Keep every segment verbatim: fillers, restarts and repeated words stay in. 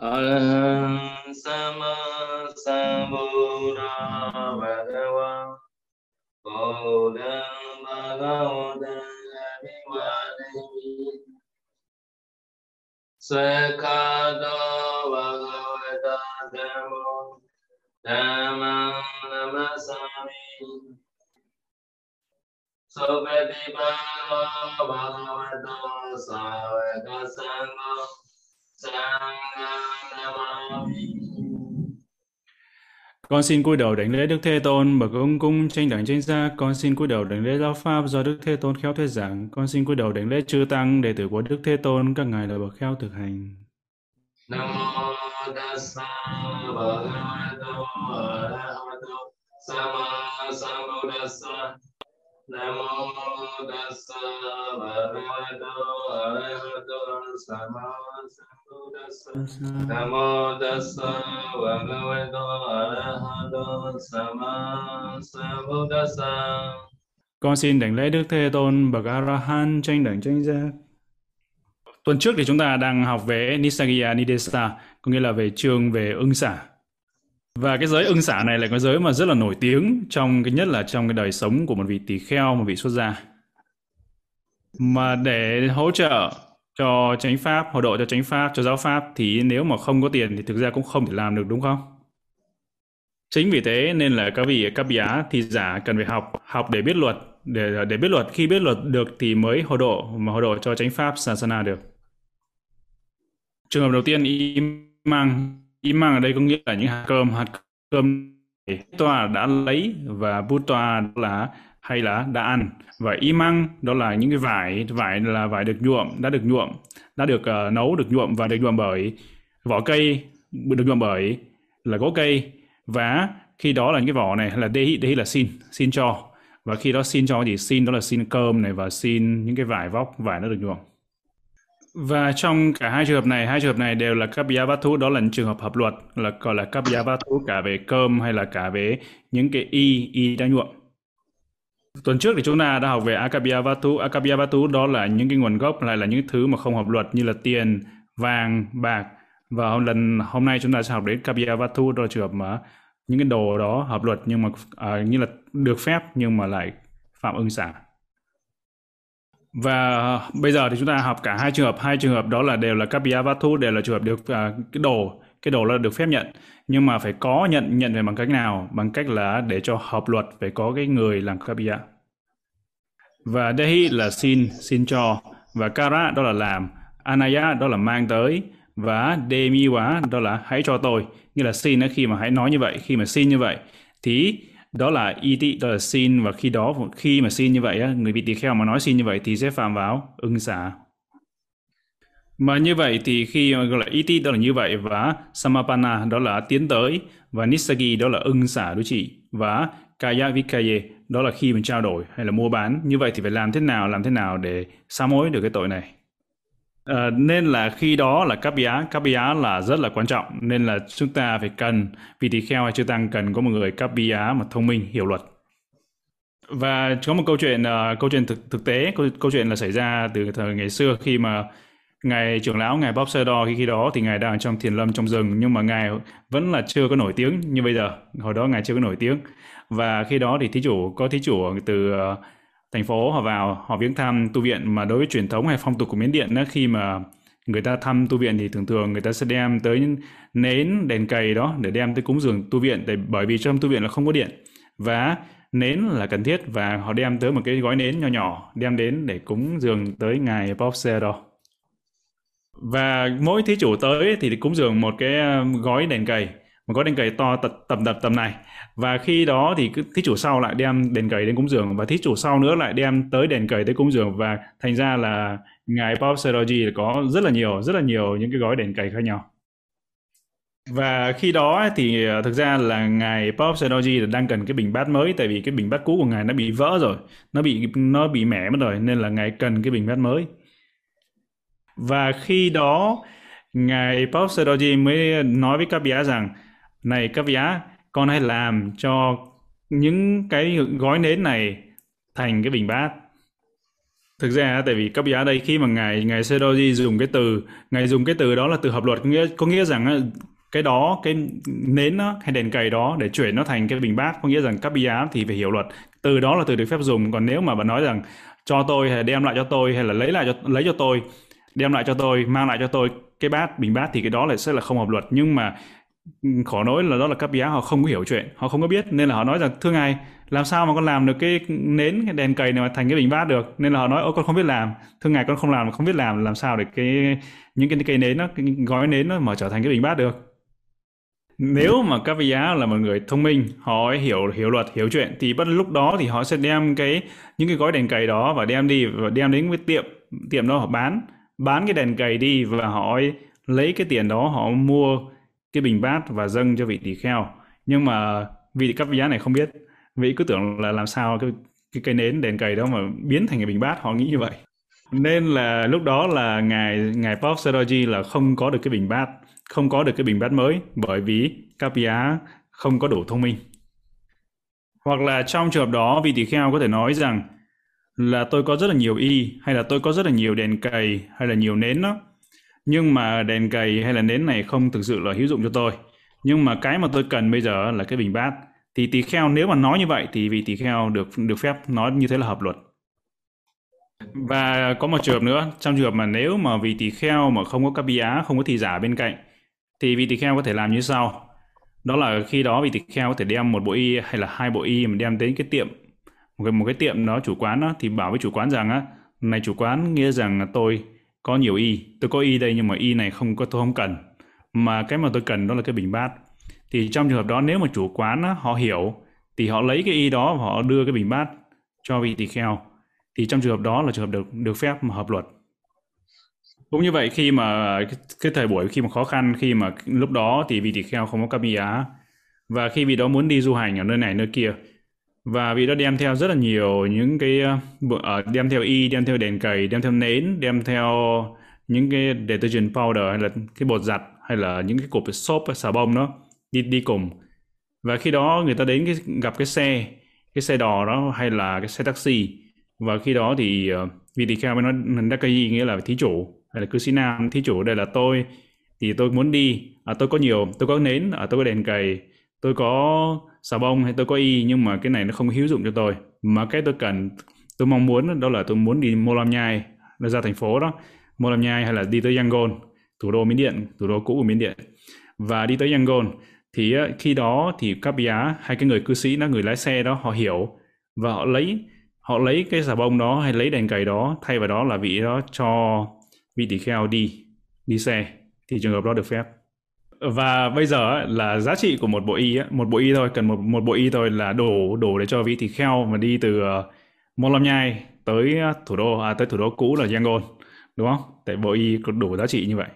Arahang sama samudra bhagava bodang bhagavata vivadhi sakado bhagavata dhammo dhammam namasami sobhadipalo bhagavato savaka sangho Con xin cúi đầu đảnh lễ Đức Thế Tôn, bậc ông cung tranh đẳng chánh giác. Con xin cúi đầu đảnh lễ giáo pháp do Đức Thế Tôn khéo thuyết giảng. Con xin cúi đầu đảnh lễ chư tăng đệ tử của Đức Thế Tôn, các ngài là bậc khéo thực hành. Nam mô Tassa Bhagavato Arahato Sammasambuddhassa. Nam mô Tassa Bhagavato Arahato Sammasambuddhassa. Namo Tassa Bhagavato Arahato Sammasambuddhassa. Con xin đảnh lễ Đức Thế Tôn bậc Arahan chánh đẳng chánh giác. Tuần trước thì chúng ta đang học về Nissaggiya Nideshana, có nghĩa là về trường về ưng xả. Và cái giới ưng xả này là cái giới mà rất là nổi tiếng trong cái nhất là trong cái đời sống của một vị tỳ kheo, một vị xuất gia. Mà để hỗ trợ cho chánh pháp, hộ độ cho chánh pháp, cho giáo pháp thì nếu mà không có tiền thì thực ra cũng không thể làm được, đúng không? Chính vì thế nên là các vị Kappiyavatthu thì giả cần phải học, học để biết luật, để để biết luật, khi biết luật được thì mới hộ độ, mà hộ độ cho chánh pháp Sasana được. Trường hợp đầu tiên im mang, im mang ở đây có nghĩa là những hạt cơm, hạt cơm Tòa đã lấy và Buttoa là hay là đã ăn, và imang đó là những cái vải, vải là vải được nhuộm, đã được nhuộm, đã được uh, nấu, được nhuộm và được nhuộm bởi vỏ cây, được nhuộm bởi là gỗ cây, và khi đó là những cái vỏ này là dehi, dehi là xin, xin cho, và khi đó xin cho thì xin đó là xin cơm này và xin những cái vải vóc, vải nó được nhuộm. Và trong cả hai trường hợp này, hai trường hợp này đều là Kappiyavatthu, đó là những trường hợp hợp luật, là gọi là Kappiyavatthu cả về cơm hay là cả về những cái y, y đã nhuộm. Tuần trước thì chúng ta đã học về Akappiyavatthu. Akappiyavatthu đó là những cái nguồn gốc, lại là những thứ mà không hợp luật như là tiền, vàng, bạc. Và hôm, lần hôm nay chúng ta sẽ học đến Kappiyavatthu, đó là trường hợp mà những cái đồ đó hợp luật nhưng mà à, như là được phép nhưng mà lại phạm ưng xả. Và bây giờ thì chúng ta học cả hai trường hợp, hai trường hợp đó là đều là Kappiyavatthu, đều là trường hợp được à, cái đồ, cái đồ là được phép nhận, nhưng mà phải có nhận, nhận về bằng cách nào? Bằng cách là để cho hợp luật phải có cái người làm Kappiyavatthu. Và Dehi là xin, xin cho, và Kara đó là làm, Anaya đó là mang tới, và Demiwa đó là hãy cho tôi. Nghĩa là xin khi mà hãy nói như vậy, khi mà xin như vậy thì đó là Iti, đó là xin, và khi đó khi mà xin như vậy, người vị tỳ kheo mà nói xin như vậy thì sẽ phạm vào ưng xả. Mà như vậy thì khi gọi là iti đó là như vậy, và samapana đó là tiến tới, và nissaggi đó là ưng xả đối trị, và kaya vikaye đó là khi mình trao đổi hay là mua bán. Như vậy thì phải làm thế nào, làm thế nào để sám hối được cái tội này. À, nên là khi đó là Kappiyavatthu, Kappiyavatthu là rất là quan trọng, nên là chúng ta phải cần, vì tỳ kheo hay chư tăng cần có một người Kappiyavatthu mà thông minh, hiểu luật. Và có một câu chuyện, uh, câu chuyện thực, thực tế, câu, câu chuyện là xảy ra từ thời ngày xưa khi mà ngài trưởng lão, ngài Bapsador, khi khi đó thì ngài đang trong thiền lâm trong rừng, nhưng mà ngài vẫn là chưa có nổi tiếng như bây giờ. Hồi đó ngài chưa có nổi tiếng, và khi đó thì thí chủ, có thí chủ từ uh, thành phố họ vào, họ viếng thăm tu viện. Mà đối với truyền thống hay phong tục của Miến Điện đó, khi mà người ta thăm tu viện thì thường thường người ta sẽ đem tới những nến, đèn cầy đó để đem tới cúng dường tu viện, để, bởi vì trong tu viện là không có điện và nến là cần thiết, và họ đem tới một cái gói nến nhỏ nhỏ, đem đến để cúng dường tới ngài Bapsador. Và mỗi thí chủ tới thì cúng dường một cái gói đèn cầy, một gói đèn cầy to tầm tầm tầm này. Và khi đó thì thí chủ sau lại đem đèn cầy đến cúng dường, và thí chủ sau nữa lại đem tới đèn cầy tới cúng dường, và thành ra là ngài Pārājika có rất là nhiều, rất là nhiều những cái gói đèn cầy khác nhau. Và khi đó thì thực ra là ngài Pārājika đang cần cái bình bát mới, tại vì cái bình bát cũ của ngài nó bị vỡ rồi, nó bị nó bị mẻ mất rồi, nên là ngài cần cái bình bát mới. Và khi đó ngài Pārājika mới nói với Kappiyavatthu rằng: này Kappiyavatthu, con hãy làm cho những cái gói nến này thành cái bình bát. Thực ra tại vì Kappiyavatthu đây khi mà ngài ngài Sadoji dùng cái từ ngài dùng cái từ đó là từ hợp luật, có nghĩa có nghĩa rằng cái đó cái nến đó, hay đèn cầy đó để chuyển nó thành cái bình bát, có nghĩa rằng Kappiyavatthu thì phải hiểu luật, từ đó là từ được phép dùng. Còn nếu mà bạn nói rằng cho tôi hay đem lại cho tôi hay là lấy lại cho, lấy cho tôi, đem lại cho tôi, mang lại cho tôi cái bát bình bát thì cái đó là sẽ là không hợp luật. Nhưng mà khổ nỗi là đó là Kappiyavatthu họ không có hiểu chuyện, họ không có biết, nên là họ nói rằng thưa ngài, làm sao mà con làm được cái nến cái đèn cầy này mà thành cái bình bát được, nên là họ nói ô con không biết làm, thưa ngài con không làm không biết làm làm sao để cái những cái cây nến nó cái gói nến nó mà trở thành cái bình bát được. Nếu mà Kappiyavatthu là một người thông minh, họ hiểu hiểu luật, hiểu chuyện thì bắt lúc đó thì họ sẽ đem cái những cái gói đèn cầy đó và đem đi và đem đến cái tiệm tiệm đó họ bán bán cái đèn cầy đi, và họ lấy cái tiền đó họ mua cái bình bát và dâng cho vị tỳ kheo. Nhưng mà vị Kappiyavatthu này không biết, vị cứ tưởng là làm sao cái cái cây nến đèn cầy đó mà biến thành cái bình bát, họ nghĩ như vậy. Nên là lúc đó là ngài ngài Pop Sadoji là không có được cái bình bát, không có được cái bình bát mới, bởi vì Kappiyavatthu không có đủ thông minh. Hoặc là trong trường hợp đó vị tỳ kheo có thể nói rằng là tôi có rất là nhiều y, hay là tôi có rất là nhiều đèn cầy, hay là nhiều nến đó, nhưng mà đèn cầy hay là nến này không thực sự là hữu dụng cho tôi, nhưng mà cái mà tôi cần bây giờ là cái bình bát. Thì tỳ kheo nếu mà nói như vậy thì vị tỳ kheo được được phép nói như thế là hợp luật. Và có một trường hợp nữa, trong trường hợp mà nếu mà vị tỳ kheo mà không có Kappiyavatthu, không có thị giả bên cạnh, thì vị tỳ kheo có thể làm như sau. Đó là khi đó vị tỳ kheo có thể đem một bộ y hay là hai bộ y mà đem đến cái tiệm, một cái, một cái tiệm đó, chủ quán đó, thì bảo với chủ quán rằng á, này chủ quán, nghĩa rằng là tôi có nhiều y, tôi có y đây nhưng mà y này không có, tôi không cần, mà cái mà tôi cần đó là cái bình bát. Thì trong trường hợp đó nếu mà chủ quán á, họ hiểu thì họ lấy cái y đó và họ đưa cái bình bát cho vị tỳ kheo, thì trong trường hợp đó là trường hợp được được phép mà hợp luật. Cũng như vậy khi mà cái, cái thời buổi khi mà khó khăn, khi mà lúc đó thì vị tỳ kheo không có Kappiyavatthu, và khi vị đó muốn đi du hành ở nơi này nơi kia, và vị đó đem theo rất là nhiều những cái uh, đem theo y, đem theo đèn cầy, đem theo nến, đem theo những cái detergent powder hay là cái bột giặt, hay là những cái cục soap, xà bông đó đi đi cùng. Và khi đó người ta đến cái, gặp cái xe cái xe đò đó hay là cái xe taxi, và khi đó thì uh, vị tỳ kheo mới nói Dakkaji, nghĩa là thí chủ hay là cư sĩ nam, thí chủ đây là tôi, thì tôi muốn đi, à, tôi có nhiều, tôi có nến, à, tôi có đèn cầy, tôi có xà bông hay tôi có y, nhưng mà cái này nó không hữu dụng cho tôi, mà cái tôi cần, tôi mong muốn đó là tôi muốn đi Mawlamyine, là ra thành phố đó, Mawlamyine hay là đi tới Yangon, thủ đô Miến Điện, thủ đô cũ của Miến Điện, và đi tới Yangon. Thì khi đó thì Kappiyavatthu hay cái người cư sĩ đó, người lái xe đó, họ hiểu và họ lấy họ lấy cái xà bông đó hay lấy đèn cầy đó, thay vào đó là vị đó cho vị tỳ kheo đi đi xe, thì trường hợp đó được phép. Và bây giờ là giá trị của một bộ y, một bộ y thôi, cần một một bộ y thôi là đủ đủ để cho vị tỳ kheo mà đi từ Mawlamyine tới thủ đô à, tới thủ đô cũ là Yangon, đúng không? Tại bộ y có đủ giá trị như vậy.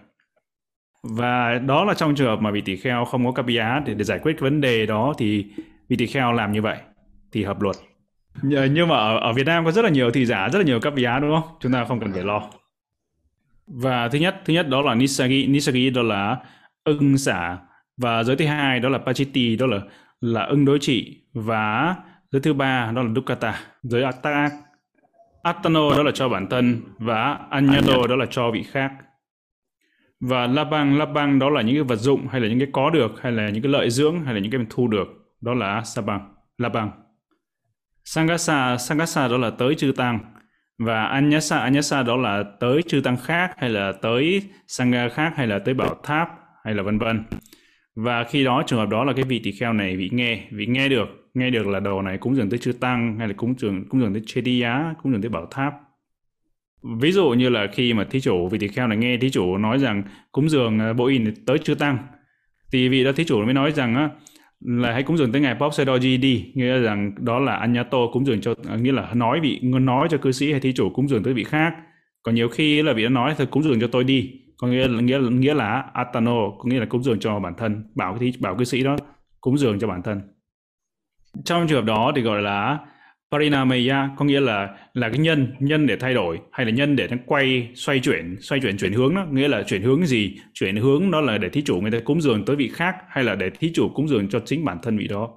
Và đó là trong trường hợp mà vị tỳ kheo không có Kappiyavatthu, để, để giải quyết vấn đề đó thì vị tỳ kheo làm như vậy thì hợp luật. Nhưng mà ở, ở Việt Nam có rất là nhiều thị giả, rất là nhiều Kappiyavatthu, đúng không? Chúng ta không cần phải lo. Và thứ nhất, thứ nhất đó là Nissaggi, Nissaggi đó là ưng xả, và giới thứ hai đó là Pācitti, đó là là ưng đối trị, và giới thứ ba đó là Dukkaṭa, giới ác tác ác. Attano đó là cho bản thân, và Anyato đó là cho vị khác. Và Labang, Labang đó là những cái vật dụng hay là những cái có được, hay là những cái lợi dưỡng, hay là những cái mình thu được, đó là Sabang, Labang. Saṅgasa, Saṅgasa đó là tới chư tăng, và Anyasa, Anyasa đó là tới chư tăng khác, hay là tới Saṅgha khác, hay là tới bảo tháp, hay là vân vân. Và khi đó trường hợp đó là cái vị tỳ kheo này vị nghe, vị nghe được, nghe được là đầu này cúng dường tới chư tăng, hay là cúng dường cúng dường tới Cetiya, cúng dường tới bảo tháp. Ví dụ như là khi mà thí chủ, vị tỳ kheo này nghe thí chủ nói rằng cúng dường bộ in tới chư tăng, thì vị đó thí chủ mới nói rằng á, là hãy cúng dường tới ngài Popsedoji đi, nghĩa rằng đó là Anyato, cúng dường cho, nghĩa là nói vị nói cho cư sĩ hay thí chủ cúng dường tới vị khác. Còn nhiều khi là vị đã nói thôi cúng dường cho tôi đi, có nghĩa là nghĩa, nghĩa là Atano, có nghĩa là cúng dường cho bản thân, bảo thí bảo cư sĩ đó cúng dường cho bản thân. Trong trường hợp đó thì gọi là Pariṇāmeyya, có nghĩa là là cái nhân nhân để thay đổi, hay là nhân để nó quay xoay chuyển xoay chuyển chuyển hướng đó, nghĩa là chuyển hướng gì, chuyển hướng đó là để thí chủ người ta cúng dường tới vị khác, hay là để thí chủ cúng dường cho chính bản thân vị đó.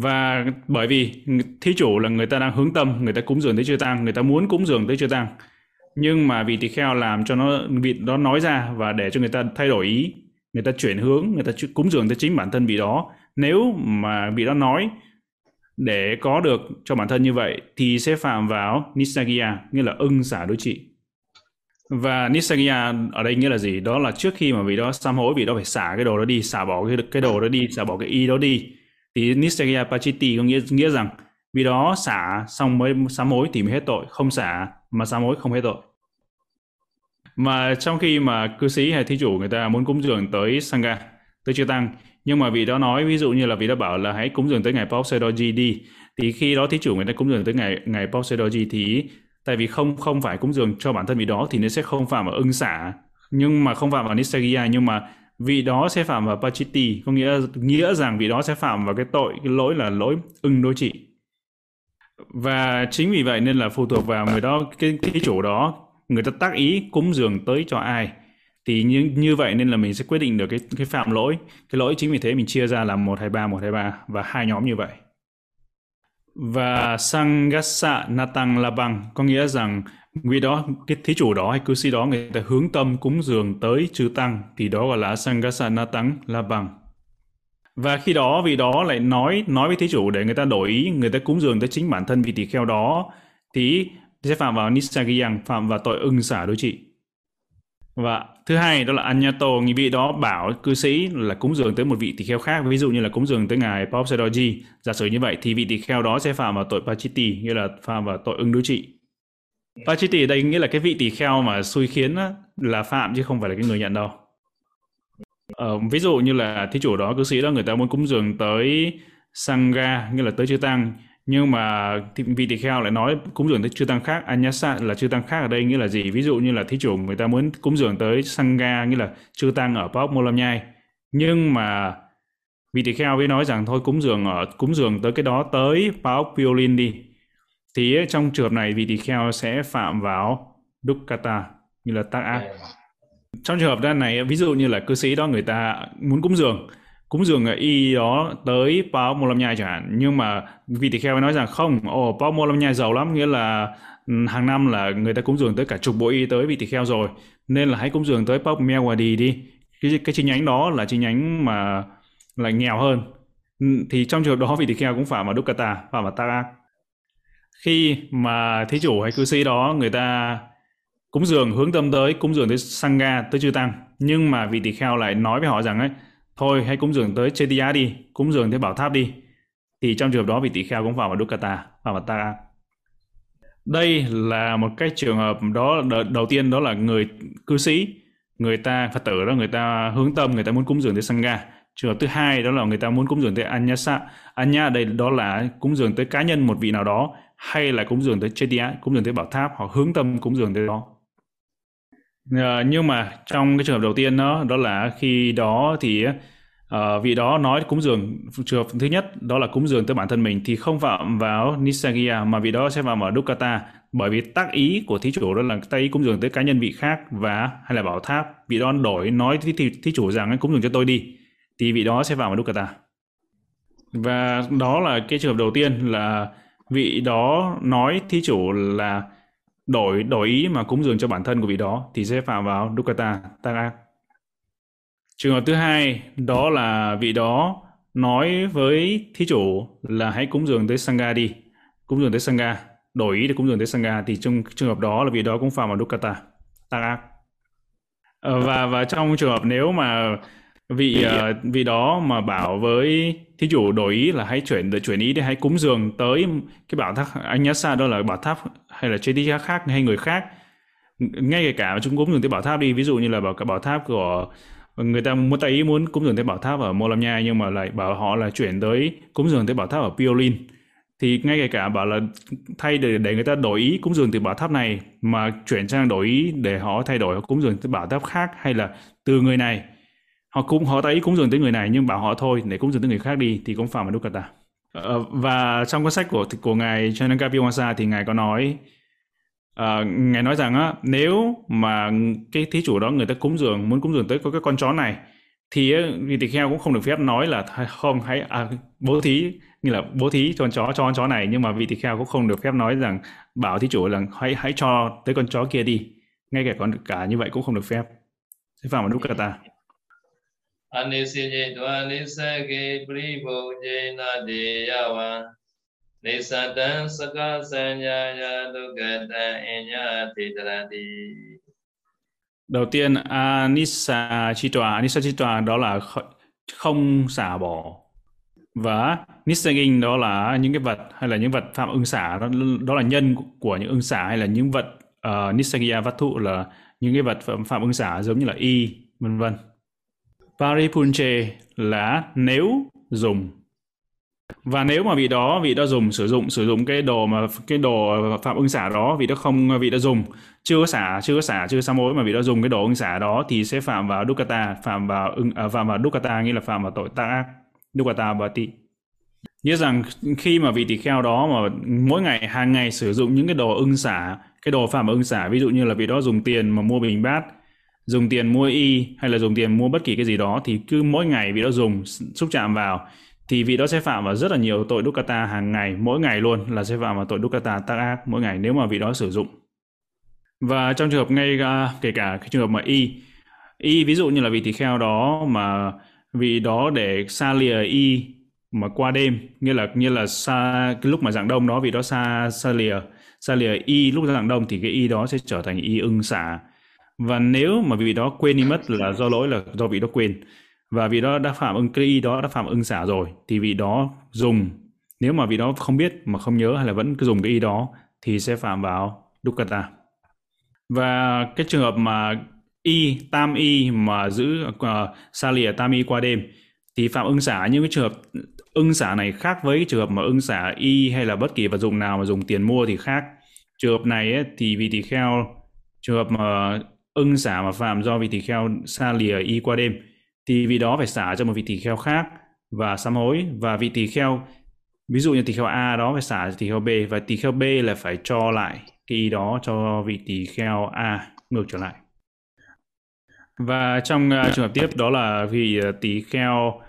Và bởi vì thí chủ là người ta đang hướng tâm, người ta cúng dường tới chư tăng, người ta muốn cúng dường tới chư tăng, nhưng mà vị tỳ kheo làm cho nó vị đó nói ra và để cho người ta thay đổi ý, người ta chuyển hướng, người ta cúng dường tới chính bản thân vị đó. Nếu mà vị đó nói để có được cho bản thân như vậy thì sẽ phạm vào Nissaggiya, nghĩa là ưng xả đối trị. Và Nissaggiya ở đây nghĩa là gì? Đó là trước khi mà vị đó sám hối, vị đó phải xả cái đồ đó đi, xả bỏ cái, cái đồ đó đi, xả bỏ cái y đó đi. Thì Nissaggiya Pācittiya có nghĩa, nghĩa rằng vì đó xả xong mới sám hối thì mới hết tội, không xả mà sám hối không hết tội. Mà trong khi mà cư sĩ hay thí chủ người ta muốn cúng dường tới Saṅgha, tới chư tăng, nhưng mà vị đó nói, ví dụ như là vị đó bảo là hãy cúng dường tới ngài Pa-Auk đi, thì khi đó thí chủ người ta cúng dường tới ngài ngài Pa-Auk thì tại vì không không phải cúng dường cho bản thân vị đó thì nó sẽ không phạm vào ưng xả, nhưng mà không phạm vào Nissaggiya, nhưng mà vị đó sẽ phạm vào Pācittiya, có nghĩa nghĩa rằng vị đó sẽ phạm vào cái tội, cái lỗi là lỗi ưng đối trị. Và chính vì vậy nên là phụ thuộc vào người đó, cái thí chủ đó người ta tác ý cúng dường tới cho ai, thì như, như vậy nên là mình sẽ quyết định được cái cái phạm lỗi, cái lỗi. Chính vì thế mình chia ra làm một hai ba, một hai ba và hai nhóm như vậy. Và Sanggassa Natang Labang có nghĩa rằng vì đó cái thí chủ đó hay cư sĩ đó người ta hướng tâm cúng dường tới chư tăng thì đó gọi là Sanggassa Natang Labang. Và khi đó vị đó lại nói nói với thí chủ để người ta đổi ý, người ta cúng dường tới chính bản thân vị tỳ kheo đó thì sẽ phạm vào Nissaggiya, phạm vào tội ưng xả đối trị. Và thứ hai đó là Anyato, người vị đó bảo cư sĩ là cúng dường tới một vị tỳ kheo khác, ví dụ như là cúng dường tới ngài Pa-Auk. Giả sử như vậy thì vị tỳ kheo đó sẽ phạm vào tội Pācittiya, nghĩa là phạm vào tội ứng đối trị. Pācittiya ở đây nghĩa là cái vị tỳ kheo mà xui khiến là phạm chứ không phải là cái người nhận đâu. Ờ, ví dụ như là thí chủ đó, cư sĩ đó người ta muốn cúng dường tới Saṅgha, nghĩa là tới chư tăng, nhưng mà vị tỳ kheo lại nói cúng dường tới chư tăng khác. Anisah là chư tăng khác ở đây nghĩa là gì? Ví dụ như là thí chủ người ta muốn cúng dường tới Saṅgha, nghĩa là chư tăng ở Pa-Auk Mawlamyine, nhưng mà vị tỳ kheo mới nói rằng thôi cúng dường ở cúng dường tới cái đó tới Pa-Auk Piolin đi, thì trong trường hợp này vị tỳ kheo sẽ phạm vào Dukkaṭa, như là tác ác. Trong trường hợp đa này, ví dụ như là cư sĩ đó người ta muốn cúng dường cúng dường y đó tới Pa-Auk Mawlamyine chẳng hạn, nhưng mà vị tỳ kheo nói rằng không, ồ Pa-Auk Mawlamyine giàu lắm, nghĩa là hàng năm là người ta cúng dường tới cả chục bộ y tới vị tỳ kheo rồi, nên là hãy cúng dường tới Pa-Auk Mewadi đi, cái cái chi nhánh đó là chi nhánh mà lại nghèo hơn. Thì trong trường hợp đó vị tỳ kheo cũng phạm vào Dukkaṭa, phạm vào tác ác. Khi mà thí chủ hay cư sĩ đó người ta cúng dường hướng tâm tới cúng dường tới Saṅgha, tới chư tăng, nhưng mà vị tỳ kheo lại nói với họ rằng ấy thôi hãy cúng dường tới Cetiya đi, cúng dường tới bảo tháp đi, thì trong trường hợp đó vị tỳ kheo cũng vào vào Dukkaṭa, vào vào ta. Đây là một cái trường hợp đó đầu tiên, đó là người cư sĩ, người ta Phật tử đó người ta hướng tâm, người ta muốn cúng dường tới Saṅgha. Trường hợp thứ hai đó là người ta muốn cúng dường tới Anisah. Anya đây đó là cúng dường tới cá nhân một vị nào đó, hay là cúng dường tới Cetiya, cúng dường tới bảo tháp, họ hướng tâm cúng dường tới đó. Uh, nhưng mà trong cái trường hợp đầu tiên đó, đó là khi đó thì uh, vị đó nói cúng dường, trường hợp thứ nhất đó là cúng dường tới bản thân mình thì không phạm vào Nissaggiya, mà vị đó sẽ phạm vào Dukkaṭa, bởi vì tác ý của thí chủ đó là tác ý cúng dường tới cá nhân vị khác và hay là bảo tháp, vị đó đổi nói thí, thí, thí chủ rằng cúng dường cho tôi đi, thì vị đó sẽ phạm vào Dukkaṭa. Và đó là cái trường hợp đầu tiên, là vị đó nói thí chủ là đổi đổi ý mà cúng dường cho bản thân của vị đó thì sẽ phạm vào Dukkaṭa, tác ác. Trường hợp thứ hai đó là vị đó nói với thí chủ là hãy cúng dường tới Saṅgha đi, cúng dường tới Saṅgha, đổi ý để cúng dường tới Saṅgha, thì trong trường hợp đó là vị đó cũng phạm vào Dukkaṭa, tác ác. Và và trong trường hợp nếu mà vị uh, vị đó mà bảo với thí chủ đổi ý là hãy chuyển chuyển ý để hãy cúng dường tới cái bảo tháp Anisah, đó là bảo tháp hay là Cetiya khác hay người khác, ngay cả chúng cúng dường tới bảo tháp đi, ví dụ như là bảo cả bảo tháp của người ta muốn tay ý muốn cúng dường tới bảo tháp ở Mawlamyine, nhưng mà lại bảo họ là chuyển tới cúng dường tới bảo tháp ở Piolin, thì ngay cả bảo là thay để, để người ta đổi ý cúng dường từ bảo tháp này mà chuyển sang đổi ý để họ thay đổi họ cúng dường tới bảo tháp khác, hay là từ người này họ cũng họ tay ý cúng dường tới người này nhưng bảo họ thôi để cúng dường tới người khác đi, thì cũng phạm vào Dukkaṭa. Và trong cuốn sách của của ngài Chanangka Piyoasa thì ngài có nói uh, ngài nói rằng á, nếu mà cái thí chủ đó người ta cúng dường muốn cúng dường tới có cái con chó này thì vị tỳ kheo cũng không được phép nói là không hãy à, bố thí như là bố thí cho con chó, cho con chó này, nhưng mà vị tỳ kheo cũng không được phép nói rằng bảo thí chủ rằng hãy hãy cho tới con chó kia đi, ngay cả con cả như vậy cũng không được phép. Thế phạm vào Dukkaṭa. Anisah dua Nissaggi Paripunjey Nadiyawa Nisatan Sakasanya Dukkaṭa Iñātitarati. Đầu tiên Anisah Chitwa, Anisah Chitwa đó là không xả bỏ, và Nisangin đó là những cái vật hay là những vật phạm ưng xả, đó, đó là nhân của những ưng xả hay là những vật uh, Nissaggiya là những cái vật phạm, phạm ưng xả giống như là y vân vân. Paripunjey là nếu dùng, và nếu mà vị đó vị đã dùng sử dụng sử dụng cái đồ mà cái đồ phạm ưng xả đó, vị đó không vị đã dùng chưa có xả chưa có xả chưa sám hối mà vị đã dùng cái đồ ưng xả đó thì sẽ phạm vào Dukkaṭa, phạm vào ưng uh, phạm vào Dukkaṭa nghĩa là phạm vào tội tác ác Dukkaṭa bati. Nghĩa rằng khi mà vị tỳ kheo đó mà mỗi ngày hàng ngày sử dụng những cái đồ ưng xả, cái đồ phạm ưng xả, ví dụ như là vị đó dùng tiền mà mua bình bát, dùng tiền mua y hay là dùng tiền mua bất kỳ cái gì đó, thì cứ mỗi ngày vị đó dùng xúc chạm vào thì vị đó sẽ phạm vào rất là nhiều tội Dukkaṭa hàng ngày, mỗi ngày luôn là sẽ phạm vào tội Dukkaṭa tác ác mỗi ngày nếu mà vị đó sử dụng. Và trong trường hợp ngay kể cả cái trường hợp mà y y ví dụ như là vị tỳ kheo đó mà vì đó để xa lìa y mà qua đêm, nghĩa là như là xa cái lúc mà rạng đông đó vì đó xa xa lìa xa lìa y lúc rạng đông thì cái y đó sẽ trở thành y ưng xả. Và nếu mà vì đó quên đi mất là do lỗi là do vị đó quên, và vì đó đã phạm ưng cái y đó đã phạm ưng xả rồi thì vị đó dùng, nếu mà vị đó không biết mà không nhớ hay là vẫn cứ dùng cái y đó thì sẽ phạm vào Dukkaṭa. Và cái trường hợp mà y tam y mà giữ uh, xa lìa tam y qua đêm thì phạm ưng xả, nhưng cái trường hợp ưng xả này khác với cái trường hợp mà ưng xả y hay là bất kỳ vật dụng nào mà dùng tiền mua thì khác. Trường hợp này ấy, thì vị tỳ kheo trường hợp mà ưng xả mà phạm do vị tỳ kheo xa lìa y qua đêm thì vị đó phải xả cho một vị tỳ kheo khác và sám hối, và vị tỳ kheo ví dụ như tỳ kheo A đó phải xả cho tỳ kheo B, và tỳ kheo B là phải cho lại cái y đó cho vị tỳ kheo A ngược trở lại. Và trong uh, trường hợp tiếp đó là vị uh, tỳ kheo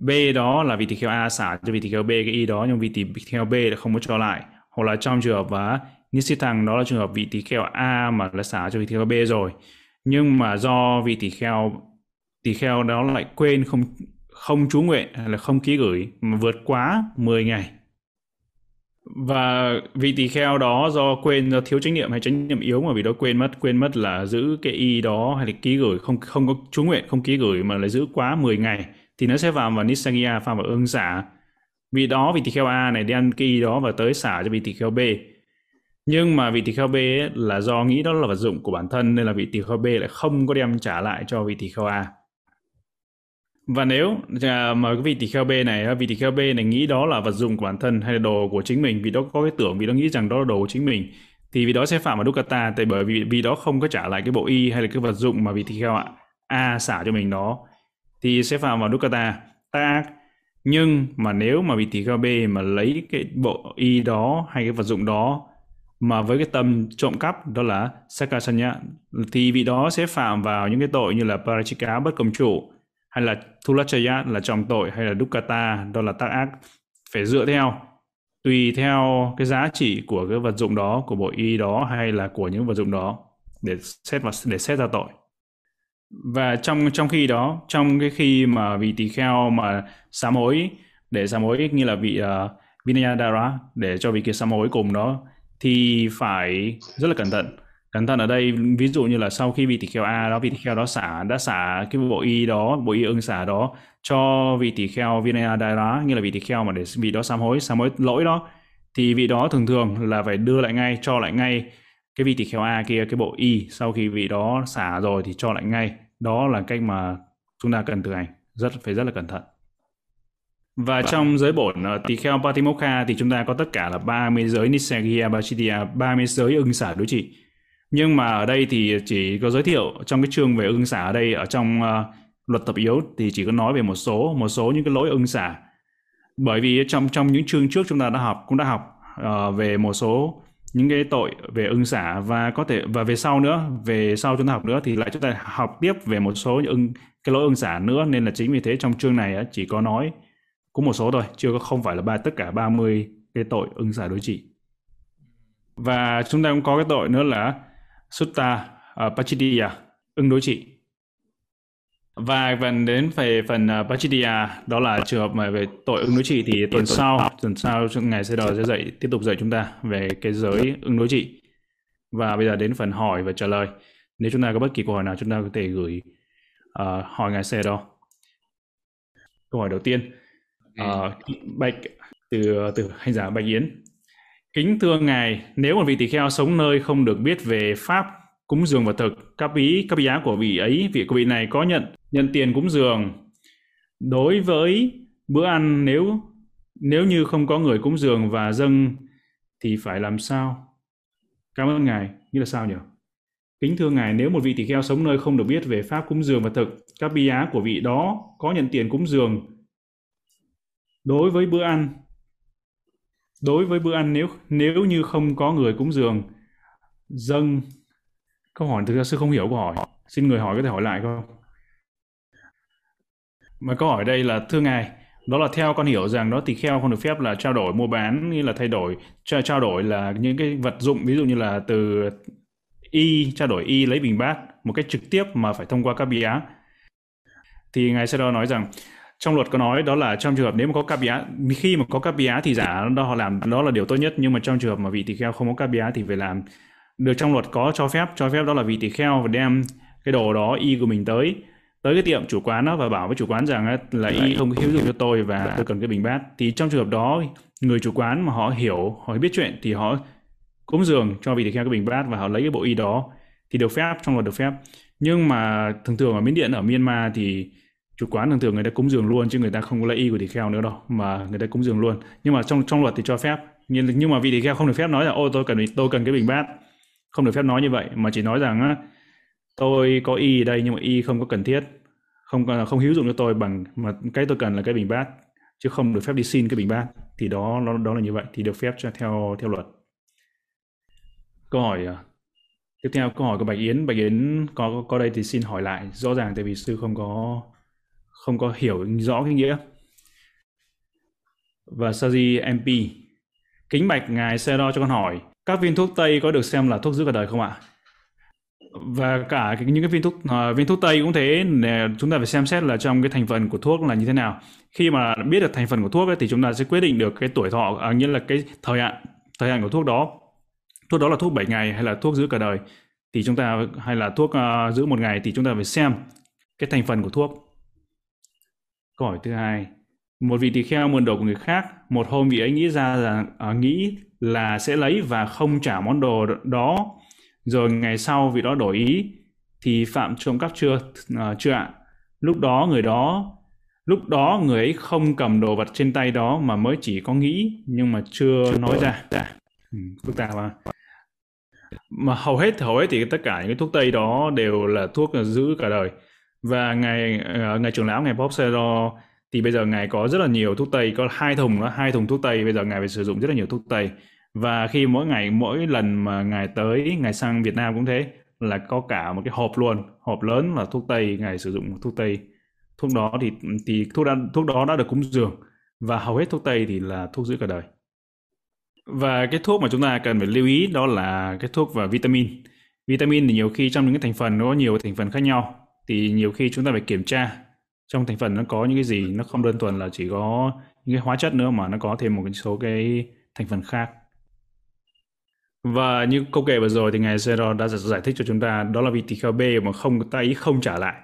B đó là vị tỳ kheo A xả cho vị tỳ kheo B cái y đó, nhưng vị tỳ kheo B đã không có cho lại. Hoặc là trong trường hợp và uh, Nissithang đó là trường hợp vị tỳ kheo A mà đã xả cho vị tỳ kheo B rồi, nhưng mà do vị tỳ kheo tỳ kheo đó lại quên, không không chú nguyện hay là không ký gửi mà vượt quá mười ngày. Và vị tỳ kheo đó do quên, do thiếu trách nhiệm hay trách nhiệm yếu mà vì đó quên mất quên mất là giữ cái y đó hay là ký gửi, không không có chú nguyện, không ký gửi mà lại giữ quá mười ngày thì nó sẽ vào vào Nissaggiya, phạm vào ưng xả. Vì đó vị tỳ kheo A này đem cái y đó và tới xả cho vị tỳ kheo B, nhưng mà vị tỳ kheo B ấy, là do nghĩ đó là vật dụng của bản thân nên là vị tỳ kheo B lại không có đem trả lại cho vị tỳ kheo A. Và nếu mà cái vị tỳ kheo B này, vị tỳ kheo B này nghĩ đó là vật dụng của bản thân hay là đồ của chính mình, vì đó có cái tưởng, vì đó nghĩ rằng đó là đồ của chính mình, thì vì đó sẽ phạm vào Dukkaṭa, tại bởi vì vì đó không có trả lại cái bộ y hay là cái vật dụng mà vị tỳ kheo A xả cho mình đó, thì sẽ phạm vào Dukkaṭa tác ác. Nhưng mà nếu mà vị tỳ kheo B mà lấy cái bộ y đó hay cái vật dụng đó mà với cái tâm trộm cắp đó là Sakasanya, thì vị đó sẽ phạm vào những cái tội như là Pārājika bất công trụ, hay là Thullaccaya là trọng tội, hay là Dukkaṭa đó là tác ác, phải dựa theo tùy theo cái giá trị của cái vật dụng đó, của bộ y đó hay là của những vật dụng đó để xét và để xét ra tội. Và trong trong khi đó, trong cái khi mà vị tỳ kheo mà sám hối để sám hối như là vị uh, Vinayadhara để cho vị kia sám hối cùng đó thì phải rất là cẩn thận. Cẩn thận ở đây ví dụ như là sau khi vị tỳ kheo A đó, vị tỳ kheo đó xả đã xả cái bộ y đó, bộ y ưng xả đó cho vị tỳ kheo Vinayadhara, như là vị tỳ kheo mà để vị đó sám hối sám hối lỗi đó, thì vị đó thường thường là phải đưa lại ngay, cho lại ngay cái vị tỳ kheo A kia cái bộ y sau khi vị đó xả rồi thì cho lại ngay. Đó là cách mà chúng ta cần thực hành, rất phải rất là cẩn thận. Và trong giới bổn tỳ kheo Pātimokkha thì chúng ta có tất cả là ba mươi giới Nissaggiya Pācittiya, ba mươi giới ưng xả đối trị. Nhưng mà ở đây thì chỉ có giới thiệu trong cái chương về ưng xả ở đây, ở trong uh, luật tập yếu thì chỉ có nói về một số một số những cái lỗi ưng xả. Bởi vì trong trong những chương trước chúng ta đã học cũng đã học uh, về một số những cái tội về ưng xả, và có thể và về sau nữa, về sau chúng ta học nữa thì lại chúng ta học tiếp về một số những cái lỗi ưng xả nữa, nên là chính vì thế trong chương này chỉ có nói Có một số thôi, chưa có, không phải là ba tất cả ba mươi cái tội ưng xả đối trị. Và chúng ta cũng có cái tội nữa là Sutta paṭidīya, ưng đối trị. Và phần đến về phần paṭidīya, đó là trường hợp mà về tội ưng đối trị thì tuần sau, tuần sau ngày sẽ đòi sẽ dạy tiếp tục dạy chúng ta về cái giới ưng đối trị. Và bây giờ đến phần hỏi và trả lời. Nếu chúng ta có bất kỳ câu hỏi nào, chúng ta có thể gửi uh, hỏi ngài Xe đó. Câu hỏi đầu tiên, uh, bạch từ từ hành giả Bạch Yến. Kính thưa ngài, nếu một vị tỳ kheo sống nơi không được biết về pháp cúng dường vật thực, các ý các giá của vị ấy, vị của vị này có nhận nhận tiền cúng dường đối với bữa ăn, nếu nếu như không có người cúng dường và dâng thì phải làm sao? Cảm ơn ngài. Nghĩa là sao nhỉ? Kính thưa ngài, nếu một vị tỳ kheo sống nơi không được biết về pháp cúng dường vật thực, các bi á của vị đó có nhận tiền cúng dường đối với bữa ăn, đối với bữa ăn nếu nếu như không có người cúng dường dâng. Câu hỏi thực ra sư không hiểu câu hỏi, xin người hỏi có thể hỏi lại không? Mà câu hỏi đây là, thưa ngài, đó là theo con hiểu rằng đó tỳ kheo không được phép là trao đổi mua bán, nghĩa là thay đổi tra, trao đổi là những cái vật dụng, ví dụ như là từ y, trao đổi y lấy bình bát một cách trực tiếp mà phải thông qua Kappiyavatthu. Thì ngài Satyaj nói rằng trong luật có nói đó là trong trường hợp nếu mà có Kappiyavatthu, khi mà có Kappiyavatthu thì giả đó họ làm đó là điều tốt nhất, nhưng mà trong trường hợp mà vị tỳ kheo không có Kappiyavatthu thì phải làm được. Trong luật có cho phép, cho phép đó là vị tỳ kheo và đem cái đồ đó y của mình tới tới cái tiệm chủ quán đó và bảo với chủ quán rằng là y không hữu dụng cho tôi và tôi cần cái bình bát. Thì trong trường hợp đó người chủ quán mà họ hiểu, họ biết chuyện thì họ cúng dường cho vị tỳ kheo cái bình bát và họ lấy cái bộ y đó thì được phép, trong luật được phép. Nhưng mà thường thường ở Miến Điện, ở Myanmar thì chủ quán thường thường người ta cúng dường luôn chứ người ta không có lấy y của tỳ kheo nữa đâu mà người ta cúng dường luôn. Nhưng mà trong trong luật thì cho phép, nhưng nhưng mà vị tỳ kheo không được phép nói là ôi tôi cần tôi cần cái bình bát, không được phép nói như vậy, mà chỉ nói rằng tôi có y ở đây nhưng mà y không có cần thiết, không không hữu dụng cho tôi bằng mà cái tôi cần là cái bình bát, chứ không được phép đi xin cái bình bát. Thì đó đó, đó là như vậy thì được phép cho theo theo luật. Câu hỏi tiếp theo, câu hỏi của Bạch Yến. Bạch Yến có có đây thì xin hỏi lại rõ ràng tại vì sư không có không có hiểu rõ cái nghĩa. Và Saji em pê, kính bạch ngài Satyaj cho con hỏi, các viên thuốc tây có được xem là thuốc giữ cả đời không ạ? Và cả những cái viên thuốc uh, viên thuốc tây cũng thế, chúng ta phải xem xét là trong cái thành phần của thuốc là như thế nào. Khi mà biết được thành phần của thuốc ấy, thì chúng ta sẽ quyết định được cái tuổi thọ, à, nghĩa là cái thời hạn thời hạn của thuốc đó. Thuốc đó là thuốc bảy ngày hay là thuốc giữ cả đời thì chúng ta, hay là thuốc uh, giữ một ngày, thì chúng ta phải xem cái thành phần của thuốc. Câu hỏi thứ hai, một vị tỳ kheo mượn đồ của người khác, một hôm vị ấy nghĩ ra là uh, nghĩ là sẽ lấy và không trả món đồ đó, rồi ngày sau vị đó đổi ý thì phạm trộm cắp chưa uh, chưa ạ? Lúc đó người đó lúc đó người ấy không cầm đồ vật trên tay đó mà mới chỉ có nghĩ nhưng mà chưa nói ra. Ừ, phức tạp mà. Mà hầu hết hầu hết thì tất cả những cái thuốc tây đó đều là thuốc giữ cả đời. Và ngài uh, ngài trưởng lão, ngài Bóp Sero, thì bây giờ ngài có rất là nhiều thuốc tây, có hai thùng đó, hai thùng thuốc tây. Bây giờ ngài phải sử dụng rất là nhiều thuốc tây. Và khi mỗi ngày, mỗi lần mà ngài tới, ngài sang Việt Nam cũng thế, là có cả một cái hộp luôn, hộp lớn là thuốc tây, ngài sử dụng thuốc tây. Thuốc đó thì thì thuốc đã, thuốc đó đã được cúng dường, và hầu hết thuốc tây thì là thuốc giữ cả đời. Và cái thuốc mà chúng ta cần phải lưu ý đó là cái thuốc và vitamin. Vitamin thì nhiều khi trong những cái thành phần nó có nhiều thành phần khác nhau, thì nhiều khi chúng ta phải kiểm tra trong thành phần nó có những cái gì, nó không đơn thuần là chỉ có những cái hóa chất nữa mà nó có thêm một số cái thành phần khác. Và như câu kể vừa rồi thì ngài Zero đã giải thích cho chúng ta đó là vị tỳ kheo B mà không tay không trả lại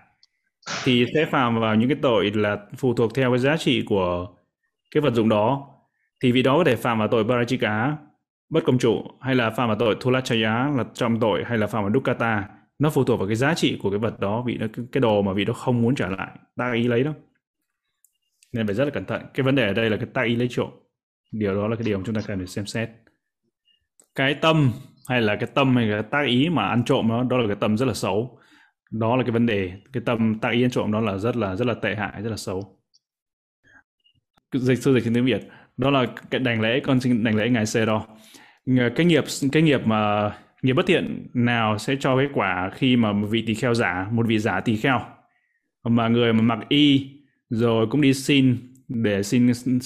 thì sẽ phạm vào những cái tội là phụ thuộc theo cái giá trị của cái vật dụng đó. Thì vị đó có thể phạm vào tội Pārājika, bất công trụ, hay là phạm vào tội Thullaccaya là trọng tội, hay là phạm vào Dukkaṭa. Nó phụ thuộc vào cái giá trị của cái vật đó, vị đó, cái đồ mà vị đó không muốn trả lại, tác ý lấy đó. Nên phải rất là cẩn thận. Cái vấn đề ở đây là cái tác ý lấy trộm. Điều đó là cái điều mà chúng ta cần phải xem xét. Cái tâm hay là cái tâm hay là cái tác ý mà ăn trộm đó, đó là cái tâm rất là xấu. Đó là cái vấn đề, cái tâm tác ý ăn trộm đó là rất là rất là tệ hại, rất là xấu. Dịch sư dịch tiếng Việt. Đó là cái đành lễ, con xin đành lễ ngài Xe đó. Cái nghiệp cái nghiệp mà nghiệp bất thiện nào sẽ cho cái quả khi mà một vị tỳ kheo giả, một vị giả tỳ kheo mà người mà mặc y rồi cũng đi xin để xin xin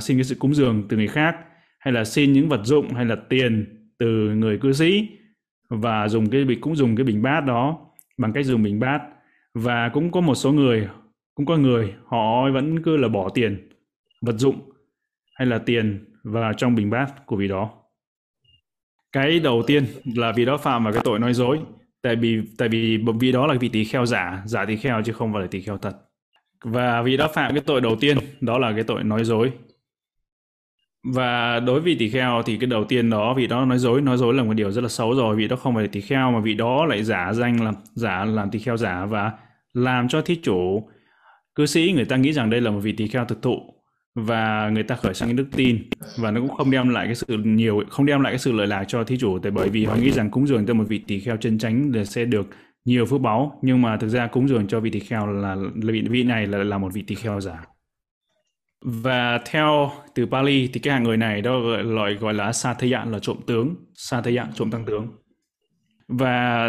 xin cái sự cúng dường từ người khác, hay là xin những vật dụng hay là tiền từ người cư sĩ, và dùng cái cũng dùng cái bình bát đó bằng cách dùng bình bát. Và cũng có một số người, cũng có người họ vẫn cứ là bỏ tiền, vật dụng hay là tiền vào trong bình bát của vị đó. Cái đầu tiên là vị đó phạm vào cái tội nói dối, tại vì tại vì vị đó là vị tỳ kheo giả, giả tỳ kheo chứ không phải là tỳ kheo thật. Và vị đó phạm cái tội đầu tiên, đó là cái tội nói dối. Và đối với vị tỳ kheo thì cái đầu tiên đó, vị đó nói dối, nói dối là một điều rất là xấu rồi. Vị đó không phải là tỳ kheo mà vị đó lại giả danh làm giả làm tỳ kheo giả, và làm cho thí chủ cư sĩ người ta nghĩ rằng đây là một vị tỳ kheo thực thụ, và người ta khởi sang cái đức tin, và nó cũng không đem lại cái sự nhiều, không đem lại cái sự lợi lạc cho thí chủ, tại bởi vì họ nghĩ rằng cúng dường cho một vị tỳ kheo chân chánh để sẽ được nhiều phước báu, nhưng mà thực ra cúng dường cho vị tỳ kheo là, là vị, vị này là là một vị tỳ kheo giả. Và theo từ Pali thì cái hàng người này đó gọi, gọi, gọi là Satyaj, là trộm tướng, Satyaj trộm tăng tướng. Và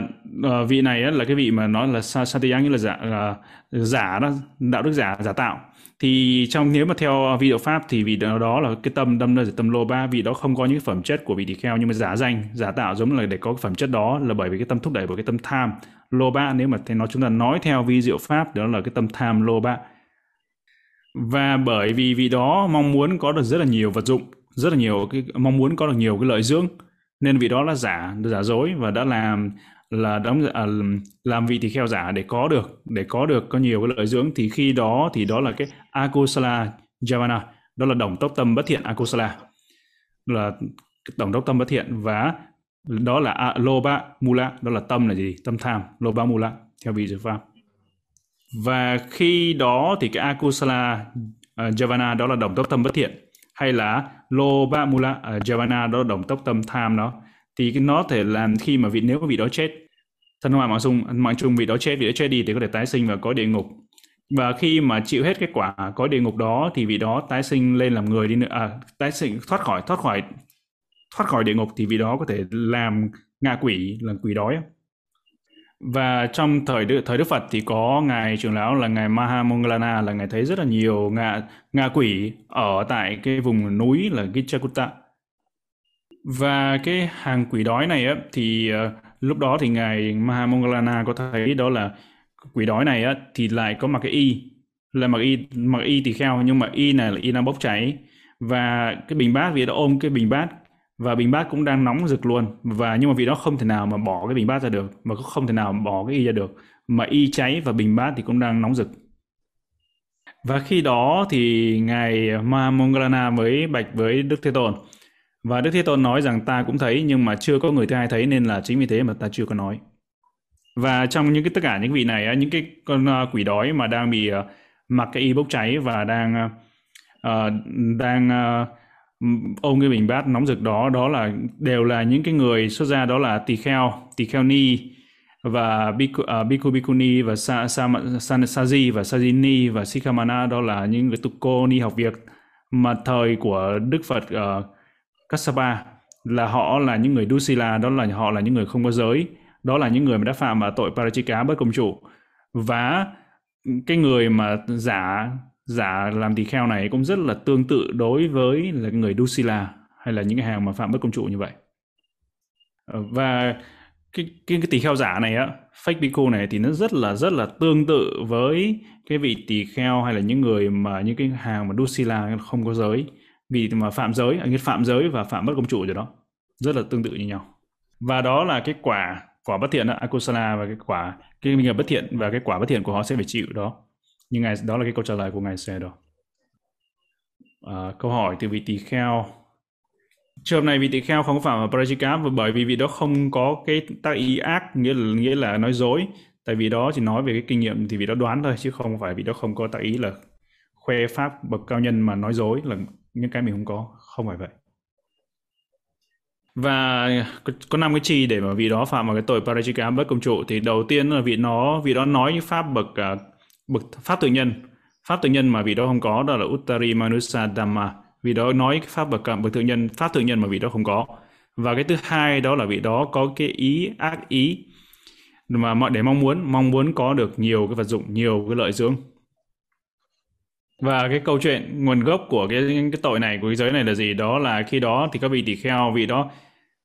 uh, vị này là cái vị mà nói là Satyaj nghĩa là giả, là giả đó, đạo đức giả, giả tạo. Thì trong nếu mà theo vị Đạo Pháp thì vị đó là cái tâm đâm ra tâm lô ba, vị đó không có những phẩm chất của vị tỳ kheo nhưng mà giả danh, giả tạo giống là để có phẩm chất đó, là bởi vì cái tâm thúc đẩy của cái tâm tham lô ba. Nếu mà nó chúng ta nói theo vi diệu pháp đó là cái tâm tham lô ba. Và bởi vì vị đó mong muốn có được rất là nhiều vật dụng, rất là nhiều cái mong muốn có được nhiều cái lợi dưỡng, nên vị đó là giả, giả dối và đã làm là đóng à, làm vị tỳ kheo giả để có được để có được có nhiều cái lợi dưỡng. Thì khi đó thì đó là cái Akusala javana, đó là đồng tốc tâm bất thiện. Akusala là đồng tốc tâm bất thiện, và đó là Lobhamūla, đó là tâm là gì? Tâm tham, Lobhamūla theo vị Dược Pháp. Và khi đó thì cái Akusala uh, javana đó là đồng tốc tâm bất thiện, hay là Lobhamūla uh, javana đó là đồng tốc tâm tham đó. Thì cái nó thể làm khi mà vị nếu mà vị đó chết, thân hoại mạng sung, mạng chung vị đó chết, vị đó chết đi thì có thể tái sinh vào cõi địa ngục. Và khi mà chịu hết kết quả cõi địa ngục đó thì vị đó tái sinh lên làm người đi nữa, à, tái sinh thoát khỏi thoát khỏi thoát khỏi địa ngục thì vị đó có thể làm ngạ quỷ, làm quỷ đói. Và trong thời Đức, thời Đức Phật thì có ngài trưởng lão là ngài Mahāmoggallāna, là ngài thấy rất là nhiều ngạ ngạ quỷ ở tại cái vùng núi là Gijjhakūṭa. Và cái hàng quỷ đói này á, thì uh, lúc đó thì ngài Mahāmoggallāna có thấy đó là quỷ đói này á, thì lại có mặc cái y, là mặc y mặc y tỳ kheo, nhưng mà y này là y đang bốc cháy, và cái bình bát vì đã ôm cái bình bát, và bình bát cũng đang nóng rực luôn, và nhưng mà vì đó không thể nào mà bỏ cái bình bát ra được, mà cũng không thể nào mà bỏ cái y ra được, mà y cháy và bình bát thì cũng đang nóng rực. Và khi đó thì ngài Mahāmoggallāna mới bạch với Đức Thế Tôn, và Đức Thế Tôn nói rằng ta cũng thấy nhưng mà chưa có người thứ hai thấy, nên là chính vì thế mà ta chưa có nói. Và trong những cái tất cả những vị này, những cái con quỷ đói mà đang bị uh, mặc cái y bốc cháy và đang uh, đang uh, ôm cái bình bát nóng rực đó, đó là đều là những cái người xuất gia, đó là tỳ kheo, tỳ kheo ni và bhikkhu, uh, bhikkhu bhikkhuni và sa sa saji và sajini và sikkhamānā, đó là những người tu cô ni học việc mà thời của Đức Phật uh, Kassapa, là họ là những người Dussīla, đó là họ là những người không có giới, đó là những người mà đã phạm vào tội Pārājika bất công chủ. Và cái người mà giả giả làm tỳ kheo này cũng rất là tương tự đối với là người Dussīla, hay là những cái hàng mà phạm bất công chủ như vậy. Và cái cái, cái tỳ kheo giả này á, fake bhikkhu này, thì nó rất là rất là tương tự với cái vị tỳ kheo hay là những người mà những cái hàng mà Dussīla không có giới, vì mà phạm giới, anh phạm giới và phạm bất công trụ rồi đó, rất là tương tự như nhau. Và đó là cái quả quả bất thiện đó, akusala, và cái quả cái nghiệp bất thiện, và cái quả bất thiện của họ sẽ phải chịu đó. Nhưng ngài đó là cái câu trả lời của ngài xe đó. À, câu hỏi từ vị tỳ kheo. Trường hợp này vị tỳ kheo không phạm vào Pārājika, và bởi vì vị đó không có cái tác ý ác, nghĩa là nghĩa là nói dối. Tại vì đó chỉ nói về cái kinh nghiệm thì vị đó đoán thôi, chứ không phải vị đó không có tác ý là khoe pháp bậc cao nhân mà nói dối là những cái mình không có, không phải vậy. Và có năm cái chi để mà vị đó phạm vào cái tội Pārājika bất công trụ. Thì đầu tiên là vị nó vị đó nói những pháp bậc bậc pháp tự nhân, pháp tự nhân mà vị đó không có, đó là uttari manusa dhamma. Vị đó nói cái pháp bậc bậc tự nhân, pháp tự nhân mà vị đó không có. Và cái thứ hai đó là vị đó có cái ý ác ý mà mọi để mong muốn mong muốn có được nhiều cái vật dụng, nhiều cái lợi dưỡng. Và cái câu chuyện nguồn gốc của cái cái tội này, của cái giới này là gì? Đó là khi đó thì các vị tỳ kheo, vị đó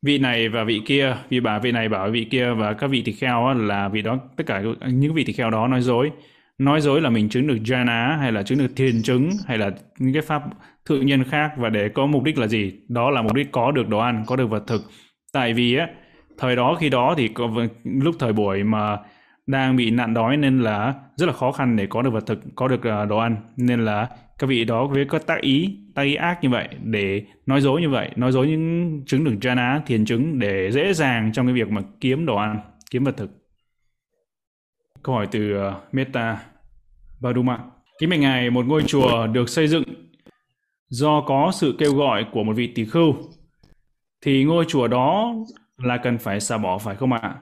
vị này và vị kia, vị bà vị này bảo vị kia, và các vị tỳ kheo là vị đó, tất cả những vị tỳ kheo đó nói dối. Nói dối là mình chứng được jhāna hay là chứng được thiền chứng hay là những cái pháp tự nhiên khác, và để có mục đích là gì? Đó là mục đích có được đồ ăn, có được vật thực. Tại vì á, thời đó khi đó thì có, lúc thời buổi mà đang bị nạn đói nên là rất là khó khăn để có được vật thực, có được đồ ăn, nên là các vị đó với các tác ý, tác ý ác như vậy, để nói dối như vậy, nói dối những chứng được jhāna, thiền chứng để dễ dàng trong cái việc mà kiếm đồ ăn, kiếm vật thực. Câu hỏi từ Meta Baduma. Kính bạch Ngài, một ngôi chùa được xây dựng do có sự kêu gọi của một vị tỳ khưu, thì ngôi chùa đó là cần phải xả bỏ phải không ạ?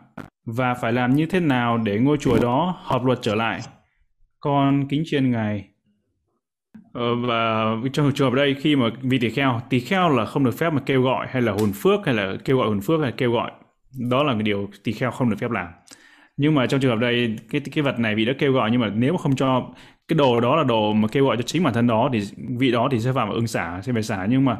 Và phải làm như thế nào để ngôi chùa đó hợp luật trở lại? Con kính chiên Ngài. Ờ, và trong trường hợp đây, khi mà vị tỳ kheo, tỳ kheo là không được phép mà kêu gọi, hay là hồn phước, hay là kêu gọi hồn phước, hay là kêu gọi. Đó là cái điều tỳ kheo không được phép làm. Nhưng mà trong trường hợp đây, cái cái vật này vị đã kêu gọi, nhưng mà nếu mà không cho cái đồ đó là đồ mà kêu gọi cho chính bản thân đó, thì vị đó thì sẽ vào ứng xả, sẽ phải xả. Nhưng mà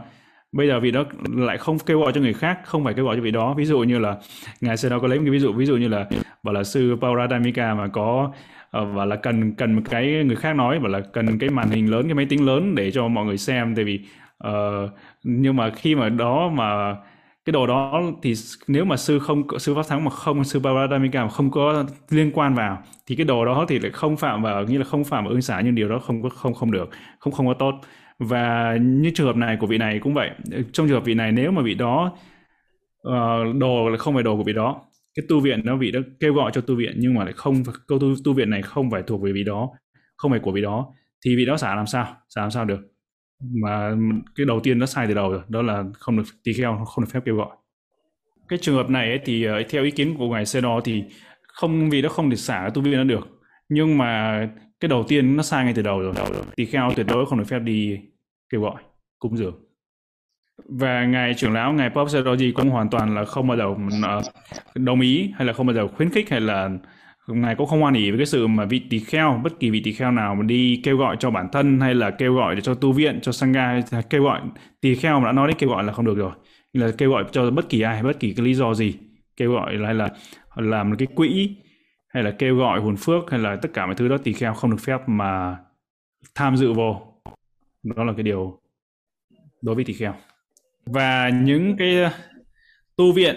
bây giờ vị đó lại không kêu gọi cho người khác, không phải kêu gọi cho vị đó. Ví dụ như là Ngài Sư đó có lấy một cái ví dụ, ví dụ như là bảo là sư Pārājika mà có và là cần cần một cái, người khác nói bảo là cần cái màn hình lớn, cái máy tính lớn để cho mọi người xem, tại vì uh, nhưng mà khi mà đó mà cái đồ đó thì nếu mà sư không, sư Pháp Thắng mà không, sư Pārājika mà không có liên quan vào thì cái đồ đó thì lại không phạm vào, nghĩa là không phạm vào ưng xả, nhưng điều đó không có không không được, không không có tốt. Và như trường hợp này của vị này cũng vậy, trong trường hợp vị này nếu mà vị đó uh, đồ là không phải đồ của vị đó, cái tu viện đó vị đó kêu gọi cho tu viện nhưng mà lại không, câu tu, tu viện này không phải thuộc về vị đó, không phải của vị đó, thì vị đó xả làm sao, xả làm sao được? Mà cái đầu tiên nó sai từ đầu rồi, đó là không được, tỳ kheo không được phép kêu gọi. Cái trường hợp này ấy, thì theo ý kiến của Ngài Sê Đo thì không, vì nó không được xả tu viện nó được, nhưng mà cái đầu tiên nó sai ngay từ đầu rồi, tỳ kheo tuyệt đối không được phép đi kêu gọi cúng dường. Và Ngài trưởng lão, Ngài Pop Sê Đo gì cũng hoàn toàn là không bao giờ đồng ý hay là không bao giờ khuyến khích, hay là Ngài cũng không hoan hỉ với cái sự mà vị tỳ kheo, bất kỳ vị tỳ kheo nào mà đi kêu gọi cho bản thân hay là kêu gọi để cho tu viện, cho Saṅgha, kêu gọi tỳ kheo mà đã nói đến kêu gọi là không được rồi. Là kêu gọi cho bất kỳ ai, bất kỳ cái lý do gì, kêu gọi hay là làm cái quỹ hay là kêu gọi hồn phước hay là tất cả mọi thứ đó, tỳ kheo không được phép mà tham dự vô. Đó là cái điều đối với tỳ kheo. Và những cái tu viện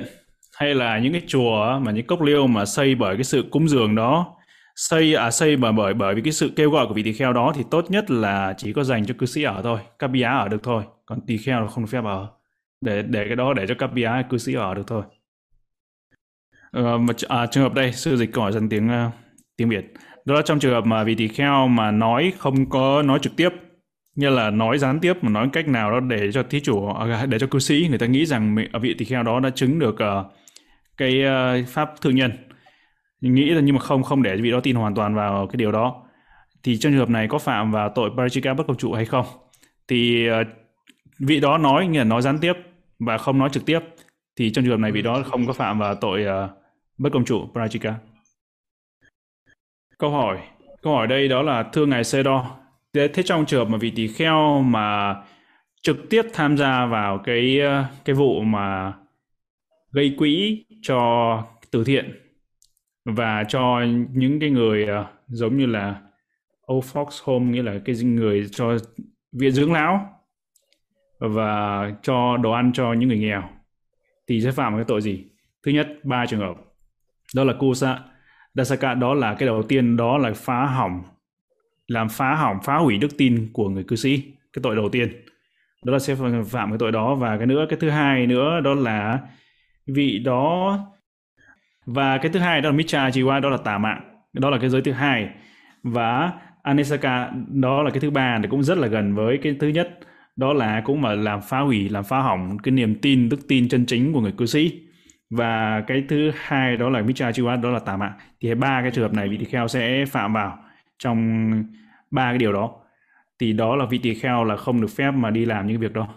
hay là những cái chùa mà những cốc liêu mà xây bởi cái sự cúng dường đó, xây à xây bởi bởi bởi vì cái sự kêu gọi của vị tỳ kheo đó, thì tốt nhất là chỉ có dành cho cư sĩ ở thôi, Kappiyā ở được thôi, còn tỳ kheo không được phép ở, để để cái đó để cho Kappiyā cư sĩ ở được thôi. Ờ, mà, à, trường hợp đây sư dịch hỏi sang tiếng uh, tiếng Việt, đó là trong trường hợp mà vị tỳ kheo mà nói không có nói trực tiếp, như là nói gián tiếp mà nói cách nào đó để cho thí chủ, để cho cư sĩ người ta nghĩ rằng vị tỳ kheo đó đã chứng được uh, cái uh, pháp thượng nhân, nghĩ là, nhưng mà không không để vị đó tin hoàn toàn vào cái điều đó, thì trong trường hợp này có phạm vào tội Pārājika bất cộng trụ hay không? Thì uh, vị đó nói, nghĩa là nói gián tiếp và không nói trực tiếp, thì trong trường hợp này vị đó không có phạm vào tội uh, bất cộng trụ Pārājika. Câu hỏi, câu hỏi đây đó là: thưa Ngài Sê Đo, thế trong trường hợp mà vị tỳ kheo mà trực tiếp tham gia vào cái cái vụ mà gây quỹ cho từ thiện và cho những cái người uh, giống như là Old Fox Home, nghĩa là cái người cho viện dưỡng lão và cho đồ ăn cho những người nghèo, thì sẽ phạm cái tội gì? Thứ nhất, ba trường hợp. Đó là Kusa Dasaka, đó là cái đầu tiên, đó là phá hỏng, làm phá hỏng, phá hủy đức tin của người cư sĩ, cái tội đầu tiên. Đó là sẽ phạm cái tội đó. Và cái nữa, cái thứ hai nữa đó là vị đó, và cái thứ hai đó là Micha Jiwa, đó là tà mạng, đó là cái giới thứ hai. Và Anisaka, đó là cái thứ ba, thì cũng rất là gần với cái thứ nhất, đó là cũng mà làm phá hủy, làm phá hỏng cái niềm tin, đức tin chân chính của người cư sĩ. Và cái thứ hai đó là Micha Jiwa, đó là tà mạng. Thì ba cái trường hợp này vị tỳ kheo sẽ phạm vào trong ba cái điều đó, thì đó là vị tỳ kheo là không được phép mà đi làm những việc đó.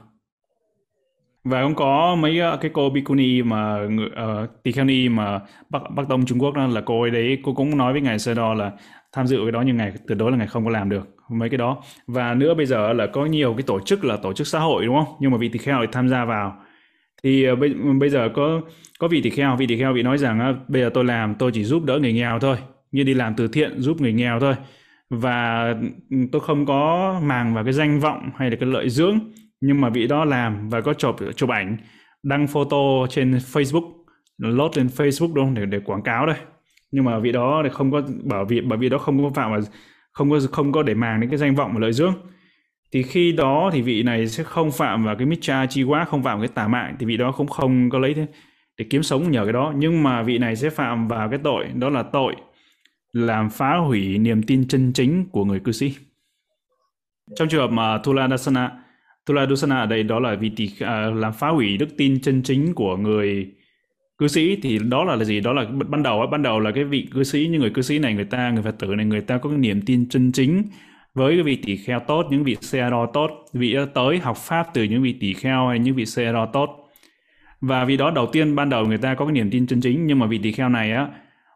Và cũng có mấy cái cô Bikuni mà uh, tỳ kheo ni mà Bắc Bắc Tông Trung Quốc đó, là cô ấy đấy, cô cũng nói với Ngài Sê Đo là tham dự cái đó, nhưng Ngài tuyệt đối là Ngài không có làm được mấy cái đó. Và nữa bây giờ là có nhiều cái tổ chức là tổ chức xã hội đúng không, nhưng mà vị tỳ kheo thì tham gia vào. Thì uh, bây, bây giờ có có vị tỳ kheo, vị tỳ kheo vị nói rằng uh, bây giờ tôi làm tôi chỉ giúp đỡ người nghèo thôi, như đi làm từ thiện giúp người nghèo thôi, và tôi không có màng vào cái danh vọng hay là cái lợi dưỡng. Nhưng mà vị đó làm và có chụp chụp ảnh, đăng photo trên Facebook, load lên Facebook đúng không, để để quảng cáo đây. Nhưng mà vị đó thì không có, bảo vị bởi vì đó không có phạm và không có không có để màng đến cái danh vọng và lợi dưỡng. Thì khi đó thì vị này sẽ không phạm vào cái miccca chi quá, không phạm vào cái tà mạng, thì vị đó cũng không có lấy thế để kiếm sống nhờ cái đó. Nhưng mà vị này sẽ phạm vào cái tội, đó là tội làm phá hủy niềm tin chân chính của người cư sĩ. Trong trường hợp mà Kula Dusana, Kula Dusana ở đây đó là vị tỳ uh, làm phá hủy đức tin chân chính của người cư sĩ, thì đó là, là gì? Đó là ban đầu ban đầu là cái vị cư sĩ, như người cư sĩ này, người ta người Phật tử này, người ta có cái niềm tin chân chính với cái vị tỳ kheo tốt, những vị Searo tốt, vị tới học pháp từ những vị tỳ kheo hay những vị Searo tốt. Và vì đó đầu tiên ban đầu người ta có cái niềm tin chân chính, nhưng mà vị tỳ kheo này á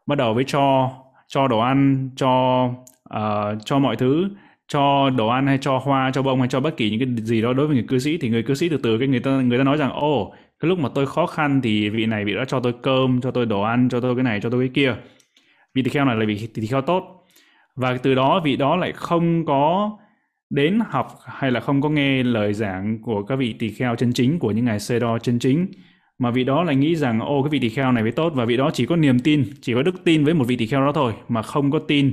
bắt đầu với cho cho đồ ăn, cho uh, cho mọi thứ, cho đồ ăn hay cho hoa, cho bông hay cho bất kỳ những cái gì đó đối với người cư sĩ. Thì người cư sĩ từ từ cái người ta người ta nói rằng ô oh, cái lúc mà tôi khó khăn thì vị này vị đã cho tôi cơm, cho tôi đồ ăn, cho tôi cái này, cho tôi cái kia. Vị tỳ kheo này là vị tỳ kheo tốt, và từ đó vị đó lại không có đến học hay là không có nghe lời giảng của các vị tỳ kheo chân chính, của những ngài sê đo chân chính, mà vị đó lại nghĩ rằng ô oh, cái vị tỳ kheo này mới tốt, và vị đó chỉ có niềm tin, chỉ có đức tin với một vị tỳ kheo đó thôi mà không có tin.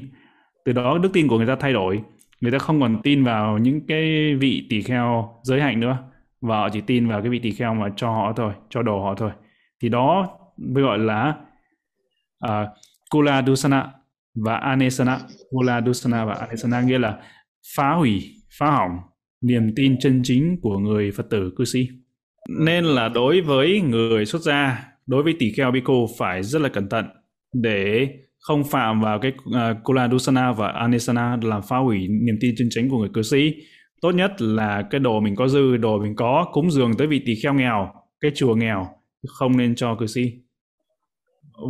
Từ đó đức tin của người ta thay đổi, người ta không còn tin vào những cái vị tỳ kheo giới hạnh nữa, và họ chỉ tin vào cái vị tỳ kheo mà cho họ thôi, cho đồ họ thôi. Thì đó mới gọi là uh, Kula Dusana và Anesana. Kula Dusana và Anesana nghĩa là phá hủy, phá hỏng niềm tin chân chính của người Phật tử cư sĩ. Nên là đối với người xuất gia, đối với tỳ kheo bhikkhu phải rất là cẩn thận để không phạm vào cái uh, Kula Dusana và Anesana, làm phá hủy niềm tin chân chính của người cư sĩ. Tốt nhất là cái đồ mình có dư, đồ mình có cúng dường tới vị tỳ kheo nghèo, cái chùa nghèo, không nên cho cư sĩ.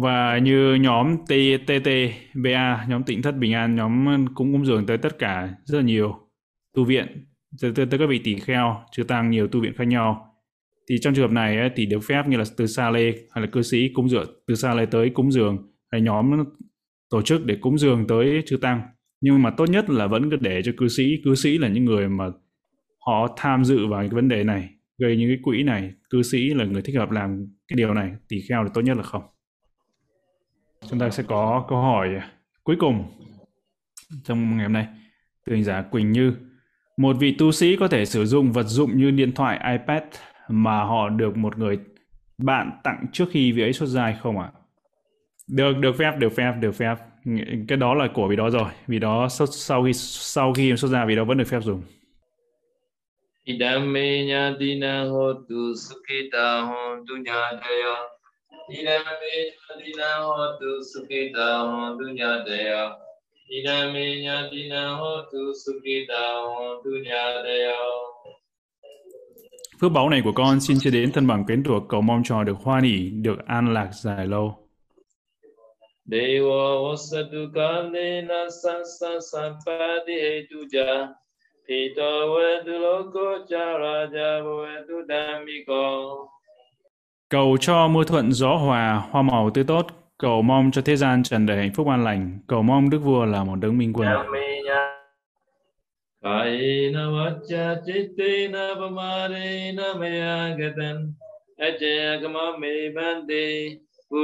Và như nhóm tê tê bê a, nhóm Tịnh Thất Bình An, nhóm cũng cúng dường tới tất cả rất là nhiều tu viện, tới, tới, tới các vị tỳ kheo, chư tăng nhiều tu viện khác nhau. Thì trong trường hợp này ấy, thì được phép như là từ xa lê hay là cư sĩ cúng dường từ xa lê tới cúng dường, hay nhóm tổ chức để cúng dường tới chư tăng. Nhưng mà tốt nhất là vẫn cứ để cho cư sĩ, cư sĩ là những người mà họ tham dự vào cái vấn đề này, gây những cái quỹ này, cư sĩ là người thích hợp làm cái điều này, tỳ kheo thì tốt nhất là không. Chúng ta sẽ có câu hỏi cuối cùng trong ngày hôm nay, từ hành giả Quỳnh Như. Một vị tu sĩ có thể sử dụng vật dụng như điện thoại, iPad mà họ được một người bạn tặng trước khi vị ấy xuất gia không ạ? À? Được, được phép, được phép, được phép. Cái đó là của vị đó rồi, vì đó sau khi sau khi xuất gia vị đó vẫn được phép dùng. Phước báu này của con xin chia đến thân bằng quyến thuộc, cầu mong cho được hoan hỷ, được an lạc dài lâu. Devo osatu kalena sansa sampadi hetuja pito vedu loko charaja vedu dhammiko. Cầu cho mưa thuận gió hòa, hoa màu tươi tốt, cầu mong cho thế gian tràn đầy hạnh phúc an lành, cầu mong Đức Vua là một đấng minh quân. Kaina vacca cittena pamarena maya gatan ajaya kama me bande. Nếu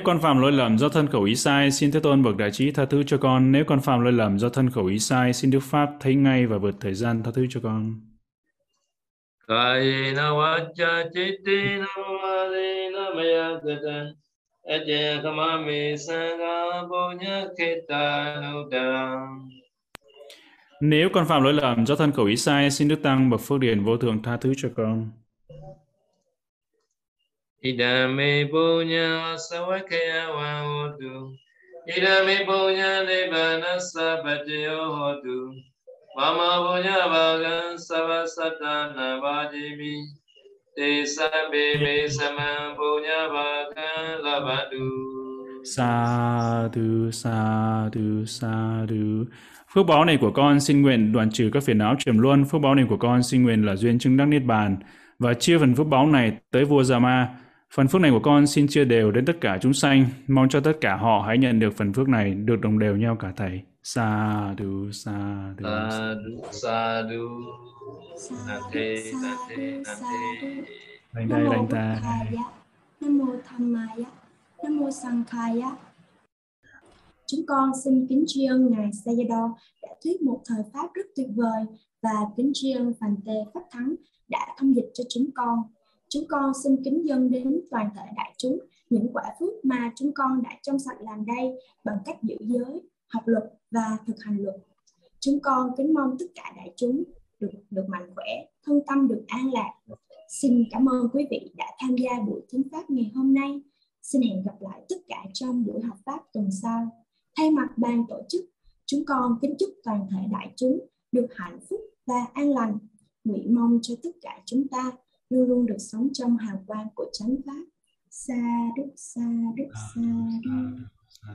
con phạm lỗi lầm do thân khẩu ý sai, xin Thế Tôn bậc đại trí tha thứ cho con. Nếu con phạm lỗi lầm do thân khẩu ý sai, xin Đức Pháp thấy ngay và vượt thời gian tha thứ cho con. Nếu con phạm lỗi lầm do thân khẩu ý sai, xin Đức Tăng bậc phước điền vô thượng tha thứ cho con. Idami punya nibbana sabbacayo hotu. Mama punya bhagan sabasatana vajimi. Te sabbe me samam punya bhagan labadu. Sadhu, sadhu, sadhu. Phước báo này của con xin nguyện đoạn trừ các phiền não trầm luân. Phước báo này của con xin nguyện là duyên chứng đắc niết bàn và chia phần phước báo này tới vua Jama. Phần phước này của con xin chia đều đến tất cả chúng sanh. Mong cho tất cả họ hãy nhận được phần phước này được đồng đều nhau cả thầy. Sa du sa du sa du sa du. Nam mô Buddhaya, Nam mô Dhammaya, Nam mô Sanghaya. Chúng con xin kính tri ân ngài Sayadaw đã thuyết một thời pháp rất tuyệt vời và kính tri ân Phạn Tề Pháp Thắng đã thông dịch cho chúng con. Chúng con xin kính dâng đến toàn thể đại chúng những quả phước mà chúng con đã trong sạch làm đây bằng cách giữ giới, học luật và thực hành luật. Chúng con kính mong tất cả đại chúng được được mạnh khỏe, thân tâm được an lạc. Xin cảm ơn quý vị đã tham gia buổi thính pháp ngày hôm nay. Xin hẹn gặp lại tất cả trong buổi học pháp tuần sau. Thay mặt ban tổ chức, chúng con kính chúc toàn thể đại chúng được hạnh phúc và an lành. Nguyện mong cho tất cả chúng ta luôn luôn được sống trong hào quang của chánh pháp. Sa đúc, sa đúc, sa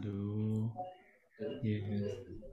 đúc.